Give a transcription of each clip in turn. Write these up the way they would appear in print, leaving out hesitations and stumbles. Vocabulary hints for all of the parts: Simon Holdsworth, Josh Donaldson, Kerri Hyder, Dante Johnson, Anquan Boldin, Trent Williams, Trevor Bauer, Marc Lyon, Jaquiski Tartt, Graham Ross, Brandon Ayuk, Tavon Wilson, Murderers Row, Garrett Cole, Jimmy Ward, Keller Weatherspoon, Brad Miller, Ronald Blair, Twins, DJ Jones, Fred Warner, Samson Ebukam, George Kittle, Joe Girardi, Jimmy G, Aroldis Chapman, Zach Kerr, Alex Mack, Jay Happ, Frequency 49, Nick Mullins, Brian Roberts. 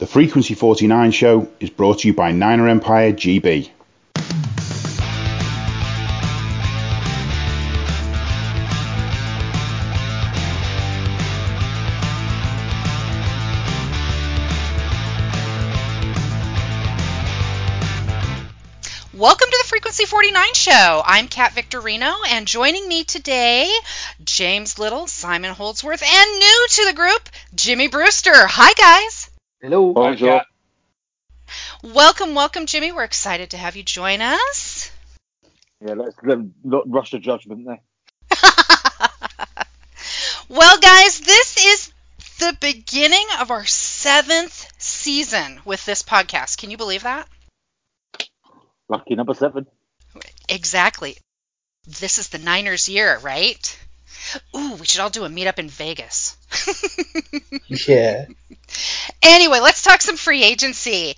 The Frequency 49 show is brought to you by Niner Empire GB. Welcome to the Frequency 49 show. I'm Kat Victorino, and joining me today, James Little, Simon Holdsworth, and new to the group, Jimmy Brewster. Hi, guys. Hello. Bonjour. Welcome, Jimmy. We're excited to have you join us. Yeah, let's not rush the judgment there. Well, guys, this is the beginning of our 7th season with this podcast. Can you believe that? Lucky number 7. Exactly. This is the Niners year, right? Ooh, we should all do a meetup in Vegas. Yeah. Anyway, let's talk some free agency.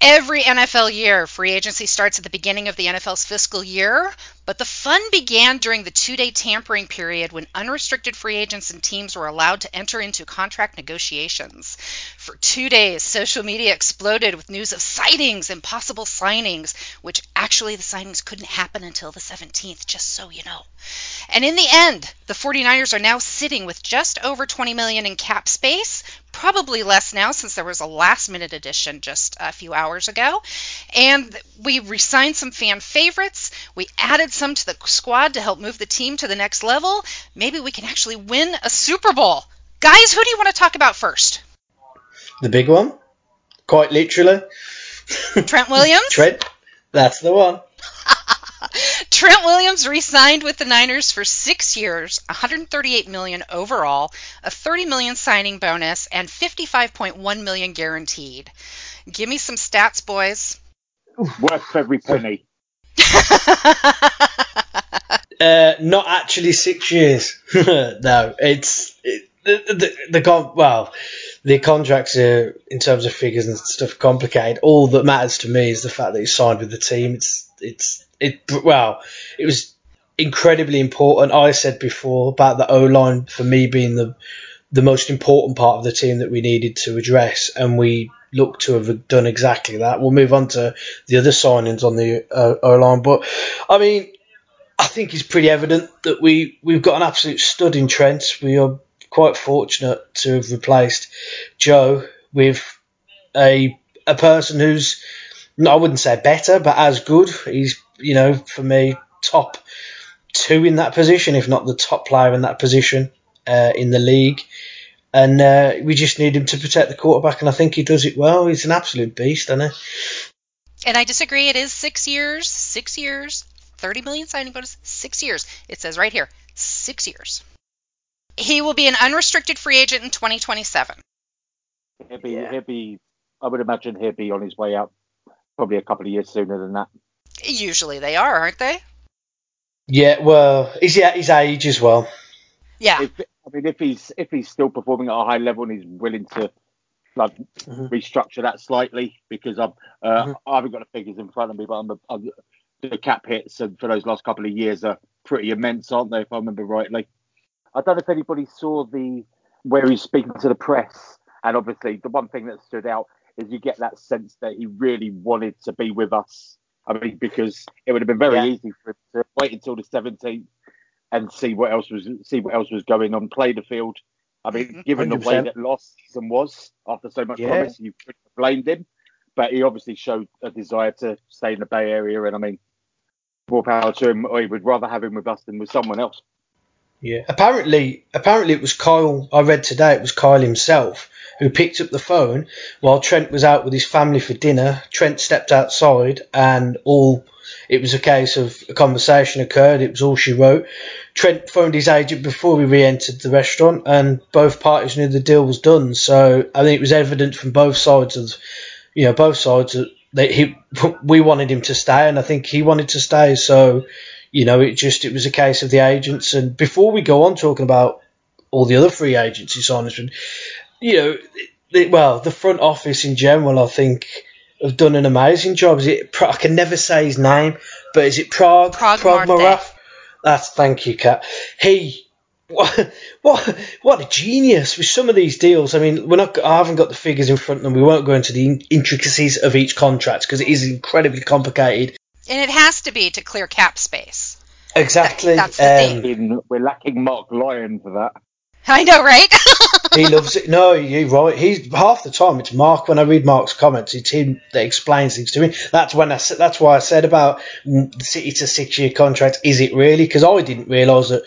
Every NFL year, free agency starts at the beginning of the NFL's fiscal year, but the fun began during the 2-day tampering period when unrestricted free agents and teams were allowed to enter into contract negotiations. For 2 days, social media exploded with news of sightings and possible signings, which actually the signings couldn't happen until the 17th, just so you know. And in the end, the 49ers are now sitting with just over $20 million in cap space, probably less now since there was a last-minute addition just a few hours ago. And we re-signed some fan favorites. We added some to the squad to help move the team to the next level. Maybe we can actually win a Super Bowl. Guys, who do you want to talk about first? The big one, quite literally. Trent Williams? Trent, that's the one. Trent Williams re-signed with the Niners for 6 years, $138 million overall, a $30 million signing bonus, and $55.1 million guaranteed. Give me some stats, boys. Worth every penny. Not actually 6 years. No, the contracts are, in terms of figures and stuff, complicated. All that matters to me is the fact that he signed with the team. It was incredibly important. I said before about the O-line for me being the most important part of the team that we needed to address, and we look to have done exactly that. We'll move on to the other signings on the O-line, but I mean, I think it's pretty evident that we've got an absolute stud in Trent. We are quite fortunate to have replaced Joe with a person who's, I wouldn't say better, but as good. He's, for me, top 2 in that position, if not the top player in that position in the league. And we just need him to protect the quarterback, and I think he does it well. He's an absolute beast, isn't he? And I disagree. It is 6 years. 6 years. $30 million signing bonus. 6 years. It says right here, 6 years. He will be an unrestricted free agent in 2027. I would imagine he'll be on his way out probably a couple of years sooner than that. Usually they are, aren't they? Yeah, well, he's at his age as well. Yeah. If he's still performing at a high level and he's willing to restructure that slightly, because I haven't got the figures in front of me, but the cap hits for those last couple of years are pretty immense, aren't they, if I remember rightly? I don't know if anybody saw where he's speaking to the press, and obviously the one thing that stood out is you get that sense that he really wanted to be with us. I mean, because it would have been very easy for him to wait until the 17th and see what else was going on, play the field. I mean, given 100%. The way that last season was, after so much promise, you couldn't have blamed him. But he obviously showed a desire to stay in the Bay Area, and I mean, more power to him. Or he would rather have him with us than with someone else. Yeah. Apparently it was Kyle. I read today it was Kyle himself who picked up the phone while Trent was out with his family for dinner. Trent stepped outside, and it was a case of a conversation occurred. It was all she wrote. Trent phoned his agent before we re-entered the restaurant, and both parties knew the deal was done. So I think it was evident from both sides that we wanted him to stay, and I think he wanted to stay. So it was a case of the agents. And before we go on talking about all the other free agency signings, the front office in general, I think, have done an amazing job. Is it? I can never say his name, but is it Prague? Prague Marath. Thank you, Kat. He What a genius with some of these deals. I mean, I haven't got the figures in front of them. We won't go into the intricacies of each contract because it is incredibly complicated. And it has to be to clear cap space. Exactly. That's the thing. We're lacking Marc Lyon for that. I know, right? He loves it. No, you're right. He's half the time it's Marc. When I read Marc's comments, it's him that explains things to me. That's why I said about it's a 6-year contract. Is it really? Because I didn't realise that.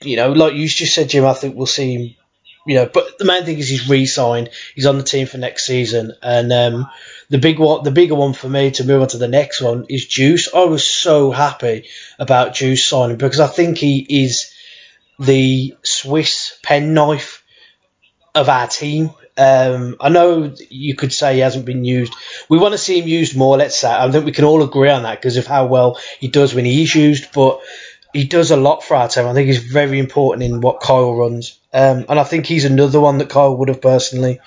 You know, like you just said, Jim, I think we'll see him, you know, but the main thing is he's re-signed. He's on the team for next season. And the bigger one for me to move on to the next one is Juice. I was so happy about Juice signing because I think he is the Swiss penknife of our team. I know you could say he hasn't been used. We want to see him used more, let's say. I think we can all agree on that because of how well he does when he is used, but he does a lot for our team. I think he's very important in what Kyle runs. And I think he's another one that Kyle would have personally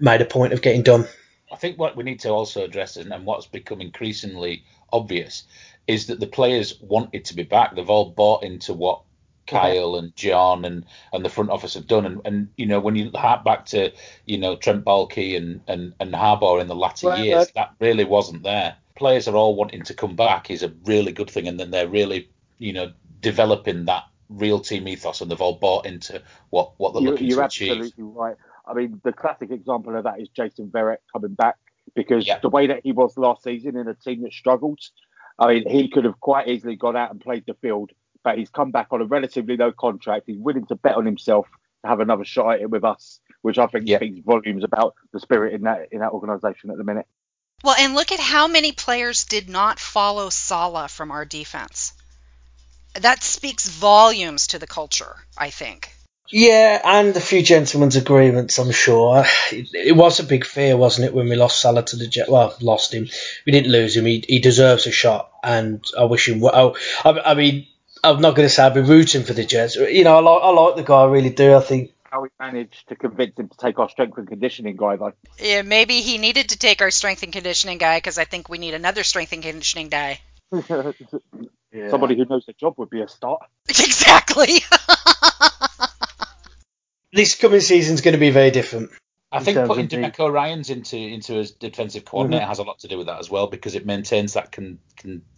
made a point of getting done. I think what we need to also address, and what's become increasingly obvious, is that the players wanted to be back. They've all bought into what Kyle and John and the front office have done. And you know, when you hark back to, you know, Trent Balke and Harbour in the latter years, that really wasn't there. Players are all wanting to come back is a really good thing. And then they're really, you know, developing that real team ethos, and they've all bought into what they're looking to achieve. You're absolutely right. I mean, the classic example of that is Jason Verrett coming back, because the way that he was last season in a team that struggled, I mean, he could have quite easily gone out and played the field, but he's come back on a relatively low contract. He's willing to bet on himself to have another shot at it with us, which I think speaks volumes about the spirit in that organisation at the minute. Well, and look at how many players did not follow Saleh from our defence. That speaks volumes to the culture, I think. Yeah, and a few gentlemen's agreements, I'm sure. It was a big fear, wasn't it, when we lost Saleh to the Jets? Well, lost him. We didn't lose him. He deserves a shot, and I wish him well. I mean, I'm not going to say I'd be rooting for the Jets. You know, I like the guy, I really do, I think. How we managed to convince him to take our strength and conditioning guy, though. Yeah, maybe he needed to take our strength and conditioning guy, because I think we need another strength and conditioning guy. Yeah. Somebody who knows the job would be a start. Exactly. This coming season's going to be very different. I think putting DeMeco Ryans into his defensive coordinator has a lot to do with that as well, because it maintains that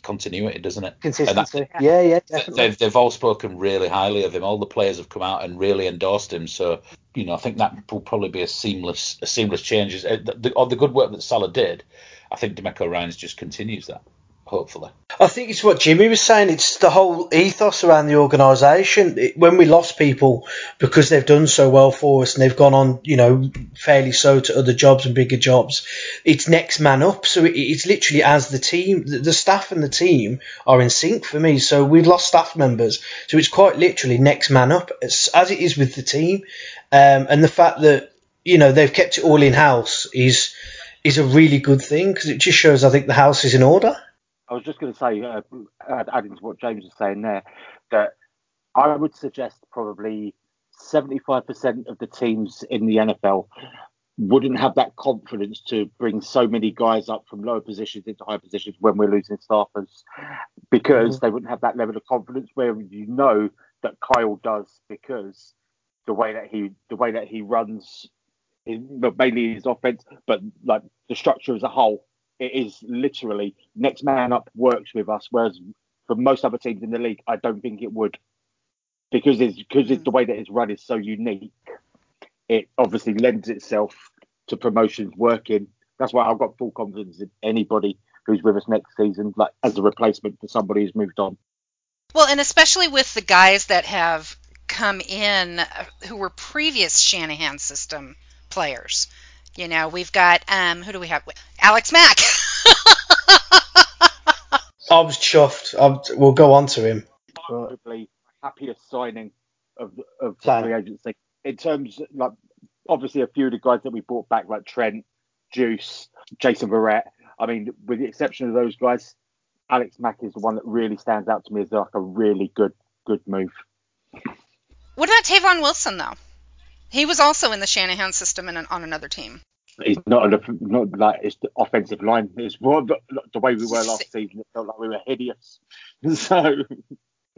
continuity, doesn't it? Consistency. Yeah, definitely. They've all spoken really highly of him. All the players have come out and really endorsed him. So, you know, I think that will probably be a seamless change. The good work that Saleh did, I think DeMeco Ryans just continues that. Hopefully. I think it's what Jimmy was saying. It's the whole ethos around the organisation. When we lost people because they've done so well for us and they've gone on, you know, fairly so to other jobs and bigger jobs, it's next man up. So it's literally as the team, the staff and the team are in sync for me. So we've lost staff members. So it's quite literally next man up, as it is with the team. And the fact that, you know, they've kept it all in-house is a really good thing, because it just shows, I think, the house is in order. I was just going to say, adding to what James was saying there, that I would suggest probably 75% of the teams in the NFL wouldn't have that confidence to bring so many guys up from lower positions into higher positions when we're losing staffers, because they wouldn't have that level of confidence, where you know that Kyle does, because the way that he runs, mainly his offense, but like the structure as a whole. It is literally next man up works with us, whereas for most other teams in the league, I don't think it would, because the way that it's run is so unique. It obviously lends itself to promotions working. That's why I've got full confidence in anybody who's with us next season, like as a replacement for somebody who's moved on. Well, and especially with the guys that have come in who were previous Shanahan system players. You know, we've got, who do we have? Alex Mack. I was chuffed. We'll go on to him. Probably happiest signing of free agency. In terms, like, obviously a few of the guys that we brought back, like Trent, Juice, Jason Verrett. I mean, with the exception of those guys, Alex Mack is the one that really stands out to me as like a really good move. What about Tavon Wilson, though? He was also in the Shanahan system and on another team. It's not like it's the offensive line. It's more the way we were last season. It felt like we were hideous. So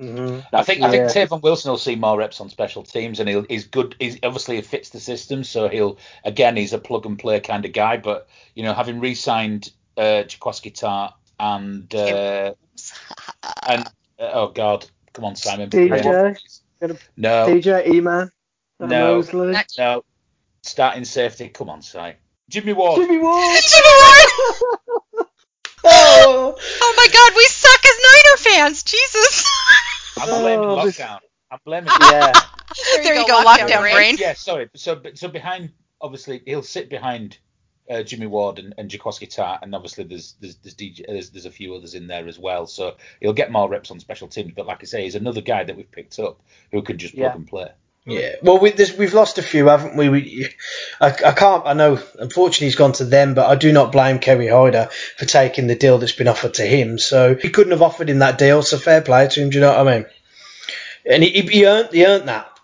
Mm-hmm. I think Tavon Wilson will see more reps on special teams, and he's good. He's obviously fits the system, so he's a plug and play kind of guy. But having re-signed Jaquiski Tartt and oh god, come on Simon, DJ Eman, no, starting safety, come on Si, Jimmy Ward. Oh my god, we suck as Niner fans, Jesus. I'm blaming lockdown. Yeah. There you go, lockdown brain. Yeah, sorry. So behind, obviously, he'll sit behind Jimmy Ward and Jaquiski Tartt, and obviously there's a few others in there as well. So he'll get more reps on special teams. But like I say, he's another guy that we've picked up who can just plug and play. Yeah, well, we've lost a few, haven't we? I know, unfortunately he's gone to them, but I do not blame Kerri Hyder for taking the deal that's been offered to him. So he couldn't have offered him that deal, so fair play to him, do you know what I mean? And he earned that.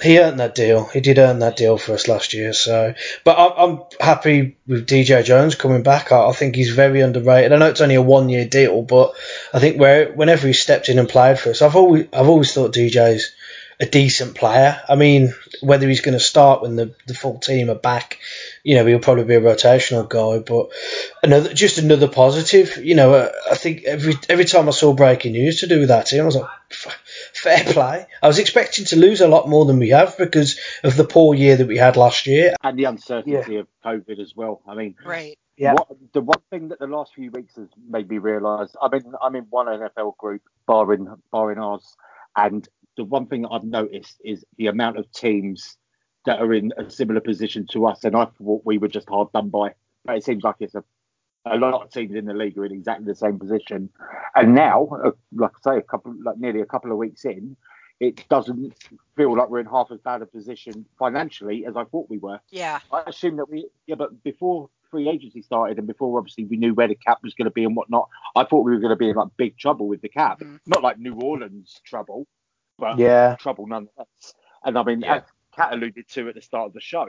He earned that deal. He did earn that deal for us last year. So, but I'm happy with DJ Jones coming back. I think he's very underrated. I know it's only a one-year deal, but I think whenever he stepped in and played for us, I've always thought DJ's a decent player. I mean, whether he's going to start when the full team are back, he'll probably be a rotational guy. But another positive. I think every time I saw breaking news to do with that team, I was like, fair play. I was expecting to lose a lot more than we have because of the poor year that we had last year and the uncertainty of COVID as well. I mean, right? Yeah. The one thing that the last few weeks has made me realise, I'm in one NFL group, barring ours, and the one thing I've noticed is the amount of teams that are in a similar position to us, and I thought we were just hard done by. But it seems like it's a lot of teams in the league are in exactly the same position. And now, like I say, nearly a couple of weeks in, it doesn't feel like we're in half as bad a position financially as I thought we were. Yeah. I assume that but before free agency started and before obviously we knew where the cap was going to be and whatnot, I thought we were going to be in like big trouble with the cap. Mm. Not like New Orleans trouble. But trouble nonetheless. And I mean, as Kat alluded to at the start of the show,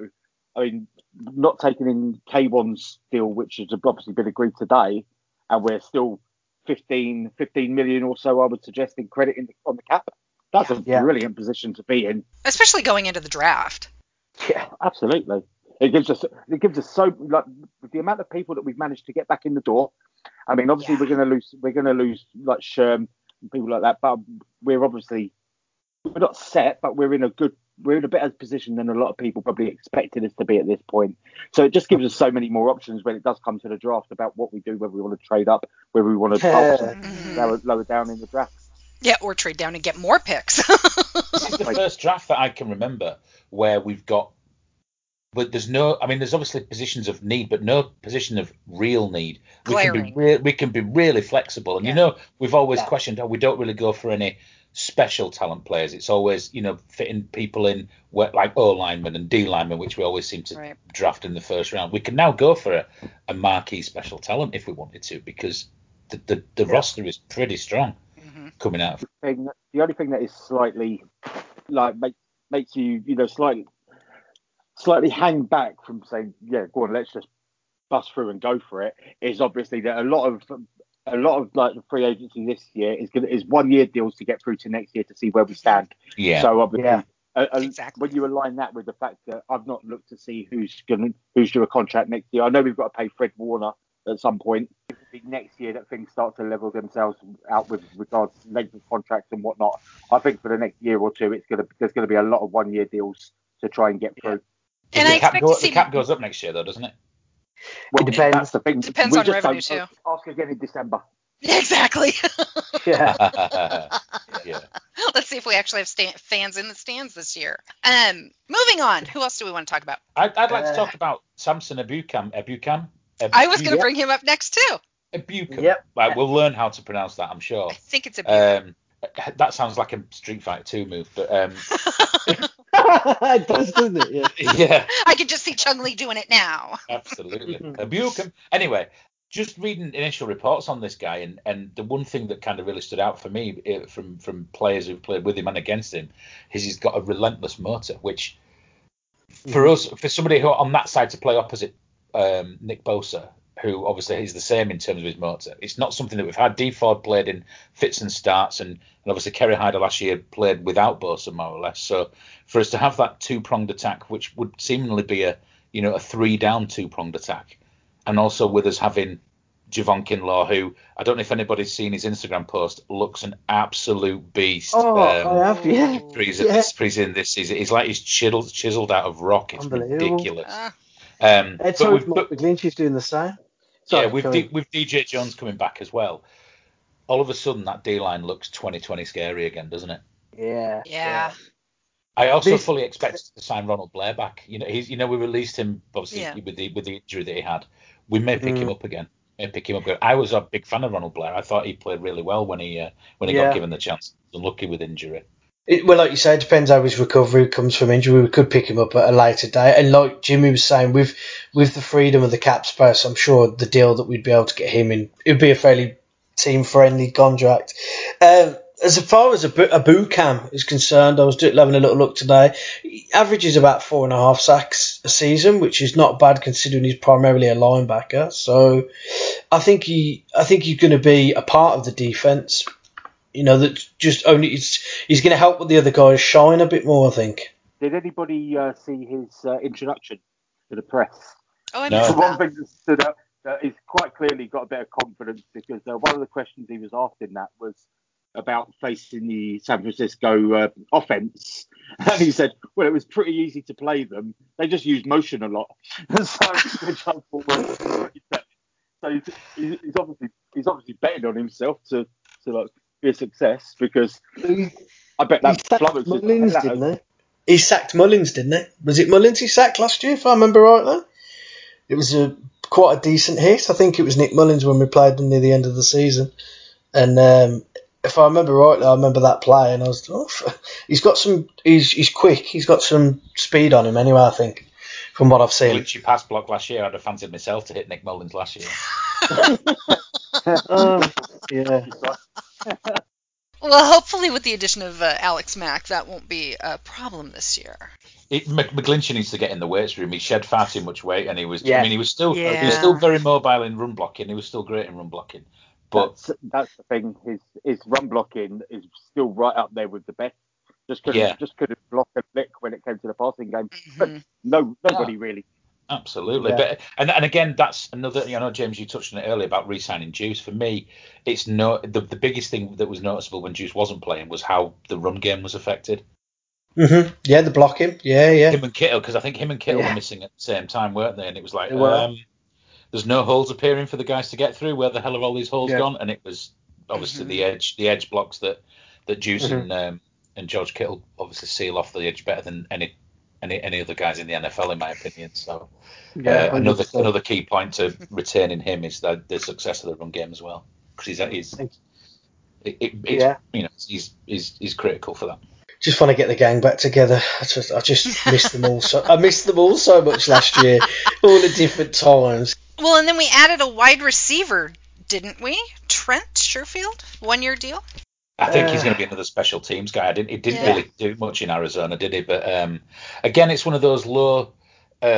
I mean, not taking in K1's deal, which has obviously been agreed today, and we're still 15 million or so, I would suggest, in credit on the cap. That's a brilliant position to be in. Especially going into the draft. Yeah, absolutely. It gives us so, like, the amount of people that we've managed to get back in the door. I mean, obviously we're going to lose like Sherm and people like that, but we're obviously, we're not set, but we're in a better position than a lot of people probably expected us to be at this point. So it just gives us so many more options when it does come to the draft about what we do, whether we want to trade up, whether we want to lower down in the draft. Yeah, or trade down and get more picks. This is the first draft that I can remember where we've got, but there's obviously positions of need, but no position of real need. We can be really flexible. And, we've always questioned, we don't really go for any special talent players. It's always fitting people in where, like O linemen and D linemen, which we always seem to draft in the first round. We can now go for a marquee special talent if we wanted to, because the roster is pretty strong coming out. The only thing that is slightly like makes you slightly hang back from saying go on, let's just bust through and go for it, is obviously that a lot of like the free agency this year is 1 year deals to get through to next year to see where we stand. Yeah. So obviously, exactly. When you align that with the fact that I've not looked to see who's due a contract next year. I know we've got to pay Fred Warner at some point. It'll be next year that things start to level themselves out with regards to length of contracts and whatnot. I think for the next year or two, there's going to be a lot of 1 year deals to try and get through. And the cap goes up next year though, doesn't it? Well, it depends. That's the thing. Depends on revenue too. Ask again in December. Exactly. Yeah. Let's see if we actually have fans in the stands this year. Moving on. Who else do we want to talk about? I'd like to talk about Samson Ebukam. I was going to bring him up next too. Ebukam. Yep. Right, we'll learn how to pronounce that, I'm sure. I think it's Ebukam. That sounds like a Street Fighter 2 move, but. It does, doesn't it? Yeah. I can just see Chung-Li doing it now. Absolutely. Anyway, just reading initial reports on this guy, and the one thing that kind of really stood out for me from players who've played with him and against him is he's got a relentless motor, which for us, for somebody who on that side to play opposite Nick Bosa, who obviously is the same in terms of his motor. It's not something that we've had. D Ford played in fits and starts, and obviously Kerri Hyder last year played without Bosa more or less. So for us to have that two-pronged attack, which would seemingly be a three-down two-pronged attack, and also with us having Javon Kinlaw, who I don't know if anybody's seen his Instagram post, looks an absolute beast. Oh, I have, yeah. Preseason this season, it's like he's chiseled out of rock. It's ridiculous. That's how McGlinchey's doing the same. Sorry, yeah, with DJ Jones coming back as well, all of a sudden that D line looks 2020 scary again, doesn't it? Yeah. Yeah. I also fully expected to sign Ronald Blair back. We released him obviously with the injury that he had. We may pick him up again. I was a big fan of Ronald Blair. I thought he played really well when he got given the chance. Unlucky with injury. Like you say, it depends how his recovery comes from injury. We could pick him up at a later date. And like Jimmy was saying, with the freedom of the cap space, I'm sure the deal that we'd be able to get him in, it would be a fairly team-friendly contract. As far as Ebukam is concerned, I was having a little look today. He averages about 4.5 sacks a season, which is not bad considering he's primarily a linebacker. So I think he's going to be a part of the defense. He's going to help with the other guys shine a bit more, I think. Did anybody see his introduction to the press? Oh, I missed that. The one thing that stood out is quite clearly got a bit of confidence because one of the questions he was asked in that was about facing the San Francisco offense, and he said, "Well, it was pretty easy to play them. They just used motion a lot." So he's obviously betting on himself to be a success because I bet that flummoxed Mullins, didn't he? He sacked Mullins, didn't he? Was it Mullins he sacked last year, if I remember rightly? It was quite a decent hit. I think it was Nick Mullins when we played them near the end of the season, and. If I remember rightly, I remember that play, and I was, he's got some. He's quick. He's got some speed on him anyway. I think, from what I've seen. Glitchy pass block last year. I'd have fancied myself to hit Nick Mullins last year. Yeah. Well, hopefully with the addition of Alex Mack, that won't be a problem this year. McGlinchey needs to get in the weights room. He shed far too much weight, and he was. Yeah. I mean, he was still very mobile in run blocking. He was still great in run blocking. But that's the thing. His run blocking is still right up there with the best. Just couldn't block a flick when it came to the passing game. Mm-hmm. But nobody really. Absolutely. Yeah. But and again, that's another. I know James, you touched on it earlier about re-signing Juice. For me, it's the biggest thing that was noticeable when Juice wasn't playing was how the run game was affected. Mm-hmm. Yeah, the blocking. Yeah. Him and Kittle, because I think him and Kittle were missing at the same time, weren't they? And it was like. There's no holes appearing for the guys to get through. Where the hell are all these holes gone? And it was obviously the edge blocks that Juice and George Kittle obviously seal off the edge better than any other guys in the NFL, in my opinion. So another key point to retaining him is that the success of the run game as well, because he's critical for that. Just want to get the gang back together. I just missed them all. I missed them all so much last year, all the different times. Well, and then we added a wide receiver, didn't we? Trent Sherfield, one-year deal. I think he's going to be another special teams guy. It didn't really do much in Arizona, did he? But again, it's one of those low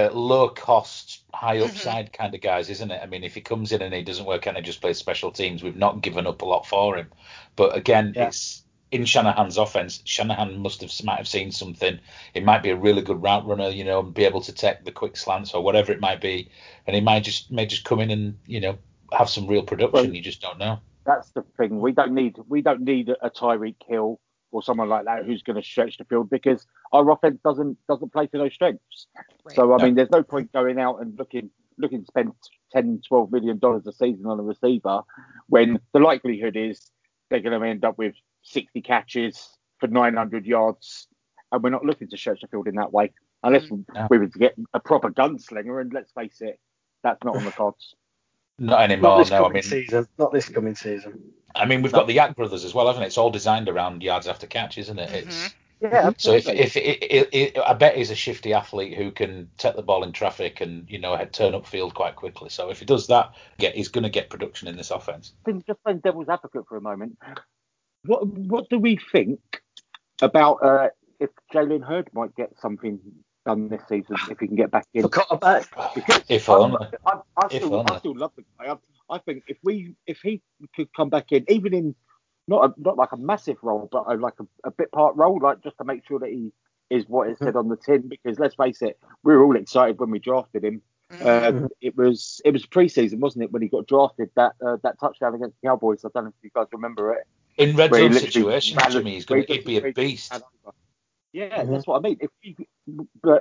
cost, high upside kind of guys, isn't it? I mean, if he comes in and he doesn't work out and he just plays special teams, we've not given up a lot for him. But again, it's. In Shanahan's offense, Shanahan might have seen something. It might be a really good route runner, and be able to take the quick slants or whatever it might be, and he may just come in and have some real production. Well, you just don't know. That's the thing. We don't need a Tyreek Hill or someone like that who's going to stretch the field because our offense doesn't play to those strengths. Right. So I mean, there's no point going out and looking to spend $10-12 million a season on a receiver when the likelihood is they're going to end up with 60 catches for 900 yards, and we're not looking to stretch the field in that way unless we were to get a proper gunslinger, and let's face it, that's not on the cards. Not anymore, not this coming season. I mean, we've got the Yak brothers as well, haven't it? It's all designed around yards after catch, isn't it? So if I bet he's a shifty athlete who can take the ball in traffic and turn up field quite quickly. So if he does that, he's going to get production in this offense. Just playing devil's advocate for a moment. What do we think about if Jalen Hurd might get something done this season if he can get back in. Forgot about it. I still love the guy. I think if he could come back in, even in not like a massive role, but like a bit part role, like just to make sure that he is what it said on the tin. Because let's face it, we were all excited when we drafted him. It was pre-season, wasn't it, when he got drafted, that touchdown against the Cowboys? I don't know if you guys remember it. In red zone situation, Jimmy, he'd be a beast. Yeah, mm-hmm. That's what I mean.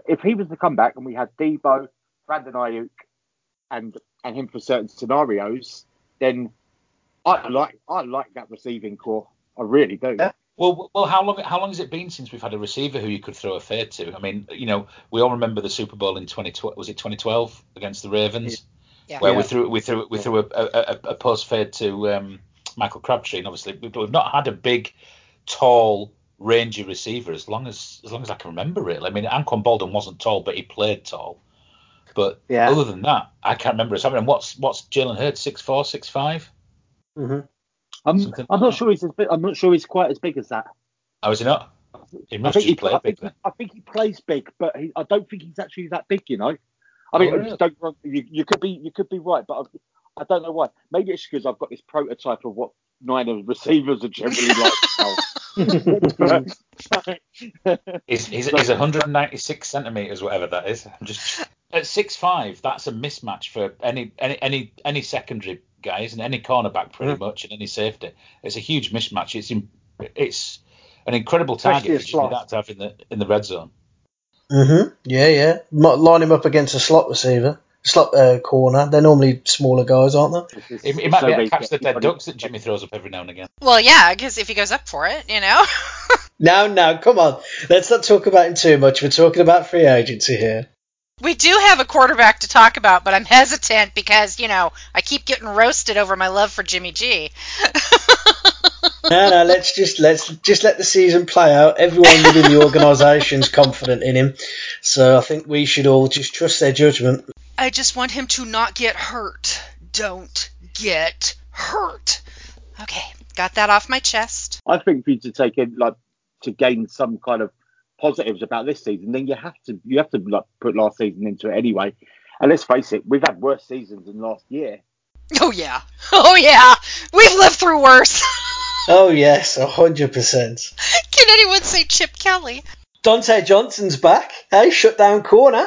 If he was to come back and we had Debo, Brandon Ayuk, and him for certain scenarios, then I like that receiving core. I really do. Yeah. Well, how long has it been since we've had a receiver who you could throw a fade to? I mean, you know, we all remember the Super Bowl in 2012. Was it 2012 against the Ravens, where we threw a post fade to Michael Crabtree, and obviously we've not had a big, tall, rangy receiver as long as I can remember, really. I mean, Anquan Boldin wasn't tall, but he played tall. But other than that, I can't remember. I mean, what's Jalen Hurd, 6'4", 6'5"? Mm-hmm. I'm not sure he's quite as big as that. Oh, is he not? He must just play big then. I think he plays big, but I don't think he's actually that big. You know, I mean, really? You could be right, but I don't know why. Maybe it's because I've got this prototype of what Niner receivers are generally like. He's 196 centimeters, whatever that is. I'm just at 6'5". That's a mismatch for any secondary guys and any cornerback pretty much, and any safety. It's a huge mismatch. It's an incredible target for that to have in the red zone. Mhm. Yeah, yeah. Line him up against a slot receiver, slot corner. They're normally smaller guys, aren't they? It might be a catch the dead ducks that Jimmy throws up every now and again. Well, yeah, because if he goes up for it, you know. No, come on. Let's not talk about him too much. We're talking about free agency here. We do have a quarterback to talk about, but I'm hesitant because, you know, I keep getting roasted over my love for Jimmy G. No, let's just let the season play out. Everyone within the organization's confident in him, so I think we should all just trust their judgment. I just want him to not get hurt. Don't get hurt. Okay, got that off my chest. I think for you to take in, like, to gain some kind of positives about this season, then you have to like put last season into it anyway. And let's face it, we've had worse seasons than last year. Oh yeah, we've lived through worse. Oh yes, 100%. Can anyone say Chip Kelly? Dante Johnson's back. Hey, shut down corner.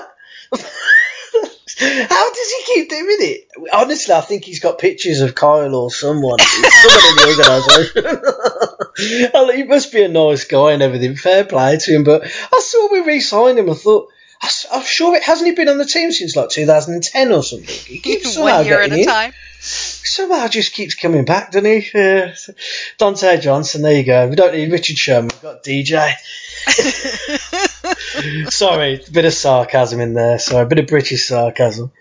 How does he keep doing it? Honestly, I think he's got pictures of Kyle or someone in the organisation. He must be a nice guy and everything. Fair play to him, but I saw we re-signed him. I thought, I'm sure hasn't he been on the team since like 2010 or something? He keeps somehow 1 year at a time. Somehow just keeps coming back, doesn't he? Dante Johnson, there you go. We don't need Richard Sherman. We've got DJ. Sorry, a bit of sarcasm in there. Sorry, a bit of British sarcasm.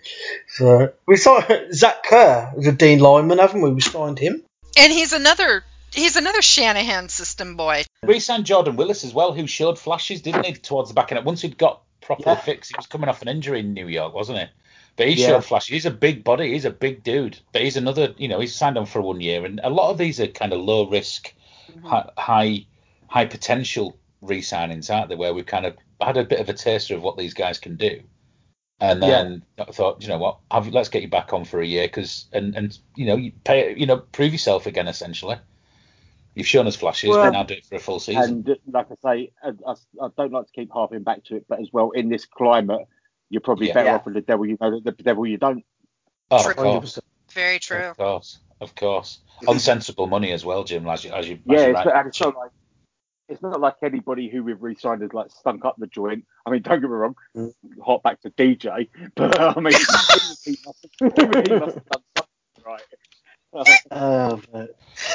So we saw Zach Kerr, the Dean lineman, haven't we? We signed him, and he's another Shanahan system boy. We signed Jordan Willis as well, who showed flashes, didn't he, towards the back end. Once he'd got properly fixed, he was coming off an injury in New York, wasn't he? But he showed flashes. He's a big body. He's a big dude. But he's another. You know, he's signed on for 1 year, and a lot of these are kind of low risk, high potential re-signings, aren't they, where we've kind of had a bit of a taster of what these guys can do, and then I thought, you know what, let's get you back on for a year, because you know, you pay, you know, prove yourself again. Essentially, you've shown us flashes, but now do it for a full season. And like I say, I don't like to keep harping back to it, but as well, in this climate, you're probably better off with the devil you know than the devil you don't. Oh, true. Of course. Very true. Of course, on sensible money as well, Jim. It's not like anybody who we've re-signed has like stunk up the joint. I mean, don't get me wrong, hop back to DJ, but I mean, he must have done something right.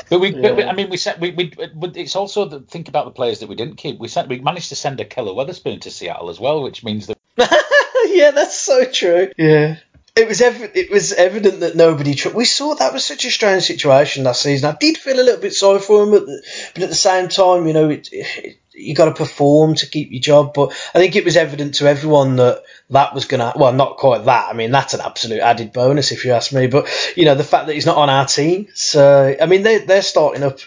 It's also the, think about the players that we didn't keep. We managed to send a Keller Weatherspoon to Seattle as well, which means that. Yeah, that's so true. Yeah. It was evident that nobody... We saw that was such a strange situation last season. I did feel a little bit sorry for him, but at the same time, you know, you got to perform to keep your job. But I think it was evident to everyone that was going to... Well, not quite that. I mean, that's an absolute added bonus, if you ask me. But, you know, the fact that he's not on our team. So, I mean, they're starting up...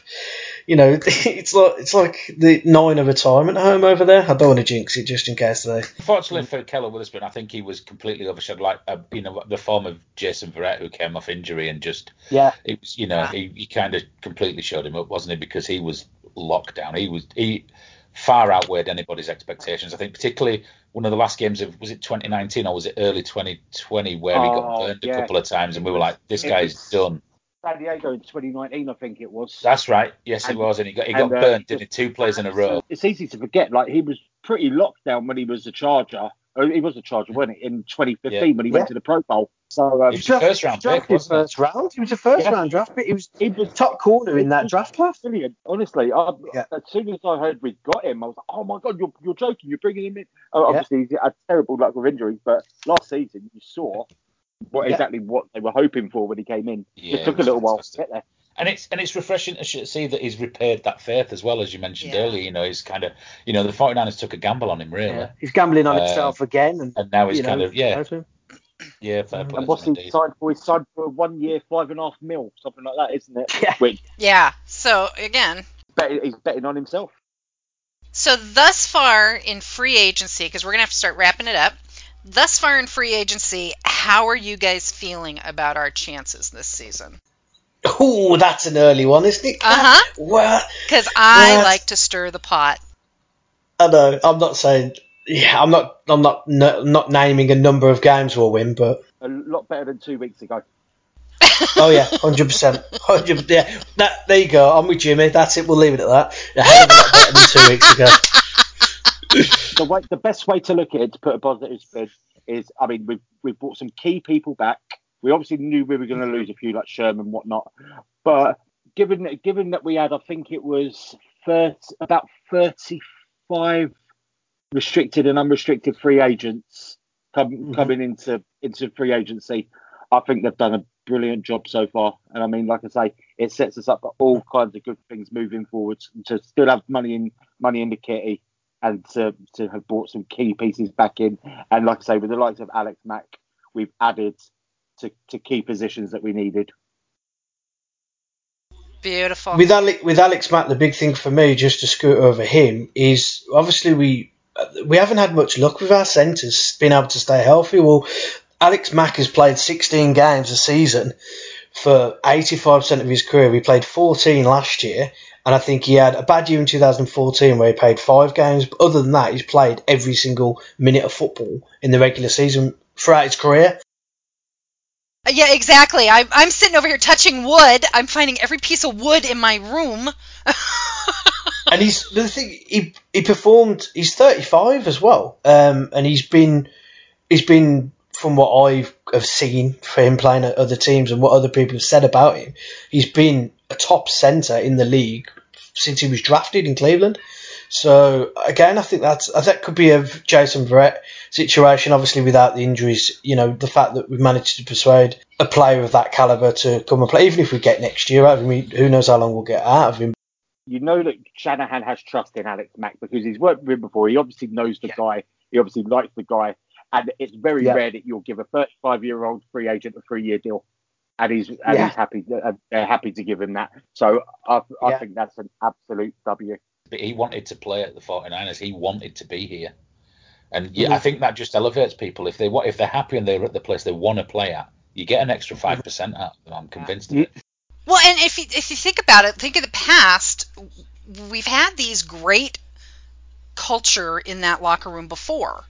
you know, it's like the nine of retirement home over there. I don't want to jinx it, just in case they. Fortunately for Keller Witherspoon, I think he was completely overshadowed, like the form of Jason Verrett, who came off injury and just it was, you know, he kind of completely showed him up, wasn't he? Because he was locked down. He far outweighed anybody's expectations. I think particularly one of the last games of, was it 2019 or was it early 2020, where he got burned a couple of times and we were like, this guy's done. San Diego in 2019, I think it was. That's right. Yes, it was. And he got burnt, did it 2 plays in a row. It's easy to forget. Like, he was pretty locked down when he was a Charger. He was a Charger, wasn't he? In 2015 when he went to the Pro Bowl. So he was a first-round pick, wasn't he? He was a first-round draft pick. He was top corner in that draft class. Brilliant. Honestly, as soon as I heard we got him, I was like, oh, my God, you're joking. You're bringing him in. Obviously, he's had terrible luck with injuries, but last season you saw what they were hoping for when he came in. It took a little while to get there. And it's refreshing to see that he's repaired that faith as well, as you mentioned earlier. You know, he's kind of, you know, the 49ers took a gamble on him, really. Yeah. He's gambling on himself again. And now he's fair play. And what's he signed for? He signed for a 1 year, $5.5 million, something like that, isn't it? Yeah. So, again. He's betting on himself. So, thus far in free agency, because we're going to have to start wrapping it up, thus far in free agency, how are you guys feeling about our chances this season? Oh, that's an early one, isn't it? Because I like to stir the pot. I know. I'm not saying. Yeah, I'm not naming a number of games we'll win, but a lot better than 2 weeks ago. Oh yeah, 100%. Yeah, there you go. I'm with Jimmy. That's it. We'll leave it at that. A hell of a lot better than 2 weeks ago. The best way to look at it, to put a positive spin, is, I mean, we've brought some key people back. We obviously knew we were going to lose a few, like Sherman and whatnot. But given that we had, I think it was about 35 restricted and unrestricted free agents coming into free agency, I think they've done a brilliant job so far. And I mean, like I say, it sets us up for all kinds of good things moving forward. To still have money in the kitty, and to have brought some key pieces back in. And like I say, with the likes of Alex Mack, we've added to key positions that we needed. Beautiful. With Alex Mack, the big thing for me, just to scoot over him, is obviously we haven't had much luck with our centres being able to stay healthy. Well, Alex Mack has played 16 games a season for 85% of his career. He played 14 last year, and I think he had a bad year in 2014 where he played 5 games. But other than that, he's played every single minute of football in the regular season throughout his career. Yeah, exactly. I'm sitting over here touching wood. I'm finding every piece of wood in my room. And he performed. He's 35 as well, and he's been from what I have seen for him playing at other teams and what other people have said about him, he's been a top centre in the league since he was drafted in Cleveland. So again, I think that could be a Jason Verrett situation. Obviously, without the injuries, you know, the fact that we've managed to persuade a player of that calibre to come and play, even if we get next year out of him, who knows how long we'll get out of him. You know that Shanahan has trust in Alex Mack because he's worked with him before. He obviously knows the guy. He obviously likes the guy. And it's very rare that you'll give a 35-year-old free agent a 3-year deal. And he's happy. They're happy to give him that. So I think that's an absolute W. But he wanted to play at the 49ers. He wanted to be here. And I think that just elevates people. If they're happy and they're at the place they want to play at, you get an extra 5% out of them. I'm convinced of it. Well, and if you think about it, think of the past. We've had these great culture in that locker room before,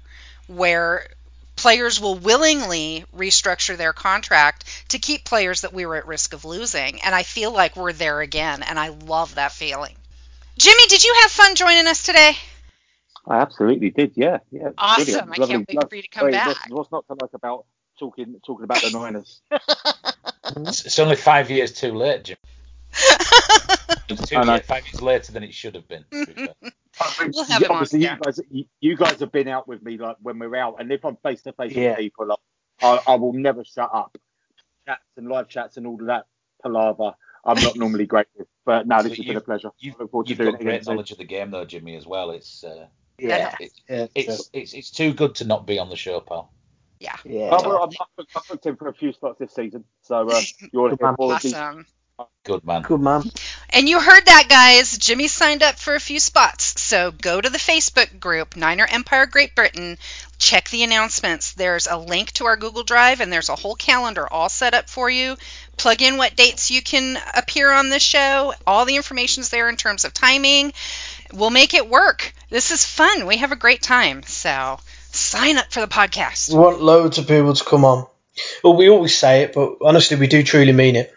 where players will willingly restructure their contract to keep players that we were at risk of losing. And I feel like we're there again, and I love that feeling. Jimmy, did you have fun joining us today? I absolutely did, yeah. Awesome. Brilliant. I can't wait for you to come back. What's not to like about talking about the Niners? It's only 5 years too late, Jimmy. It's 5 years later than it should have been. We'll have obviously, you guys have been out with me like when we're out, and if I'm face to face with people, like, I will never shut up. Chats and live chats and all of that palaver, I'm not normally great with, but no, this has been a pleasure. You've got great knowledge of the game, though, Jimmy, as well. It's too good to not be on the show, pal. Yeah. I've booked in for a few spots this season, so you're awesome. Good man. And you heard that, guys. Jimmy signed up for a few spots. So go to the Facebook group, Niner Empire Great Britain. Check the announcements. There's a link to our Google Drive, and there's a whole calendar all set up for you. Plug in what dates you can appear on this show. All the information's there in terms of timing. We'll make it work. This is fun. We have a great time. So sign up for the podcast. We want loads of people to come on. Well, we always say it, but honestly, we do truly mean it.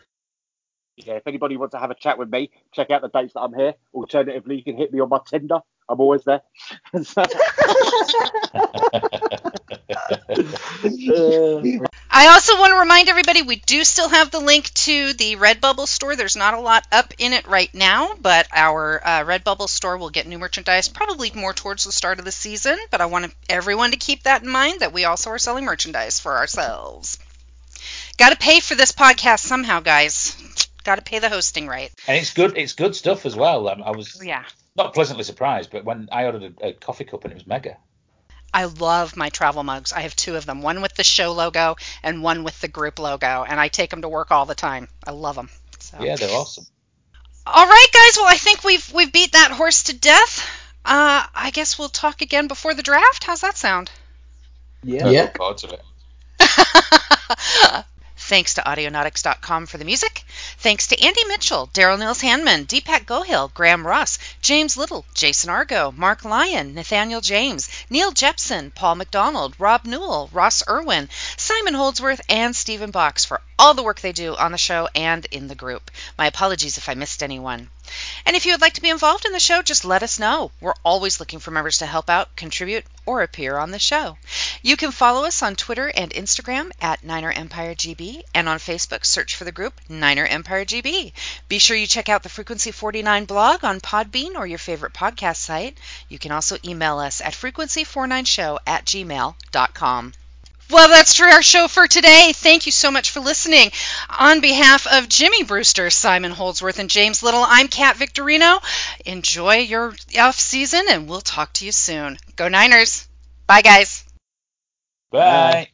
Yeah, if anybody wants to have a chat with me, check out the dates that I'm here. Alternatively, you can hit me on my Tinder. I'm always there. I also want to remind everybody we do still have the link to the Redbubble store. There's not a lot up in it right now, but our Redbubble store will get new merchandise probably more towards the start of the season. But I want everyone to keep that in mind, that we also are selling merchandise for ourselves. Got to pay for this podcast somehow, guys. Got to pay the hosting rate. And it's good. It's good stuff as well. I was not pleasantly surprised, but when I ordered a coffee cup and it was mega. I love my travel mugs. I have two of them, one with the show logo and one with the group logo, and I take them to work all the time. I love them. So. Yeah, they're awesome. All right, guys. Well, I think we've beat that horse to death. I guess we'll talk again before the draft. How's that sound? Yeah. Look forward to it. Thanks to Audionautics.com for the music. Thanks to Andy Mitchell, Daryl Nils-Hanman, Deepak Gohill, Graham Ross, James Little, Jason Argo, Marc Lyon, Nathaniel James, Neil Jepson, Paul McDonald, Rob Newell, Ross Irwin, Simon Holdsworth, and Stephen Box for all the work they do on the show and in the group. My apologies if I missed anyone. And if you would like to be involved in the show, just let us know. We're always looking for members to help out, contribute, or appear on the show. You can follow us on Twitter and Instagram at Niner Empire GB, and on Facebook, search for the group Niner Empire GB. Be sure you check out the Frequency 49 blog on Podbean or your favorite podcast site. You can also email us at frequency49show@gmail.com. Well, that's our show for today. Thank you so much for listening. On behalf of Jimmy Brewster, Simon Holdsworth, and James Little, I'm Kat Victorino. Enjoy your off season, and we'll talk to you soon. Go Niners. Bye, guys. Bye.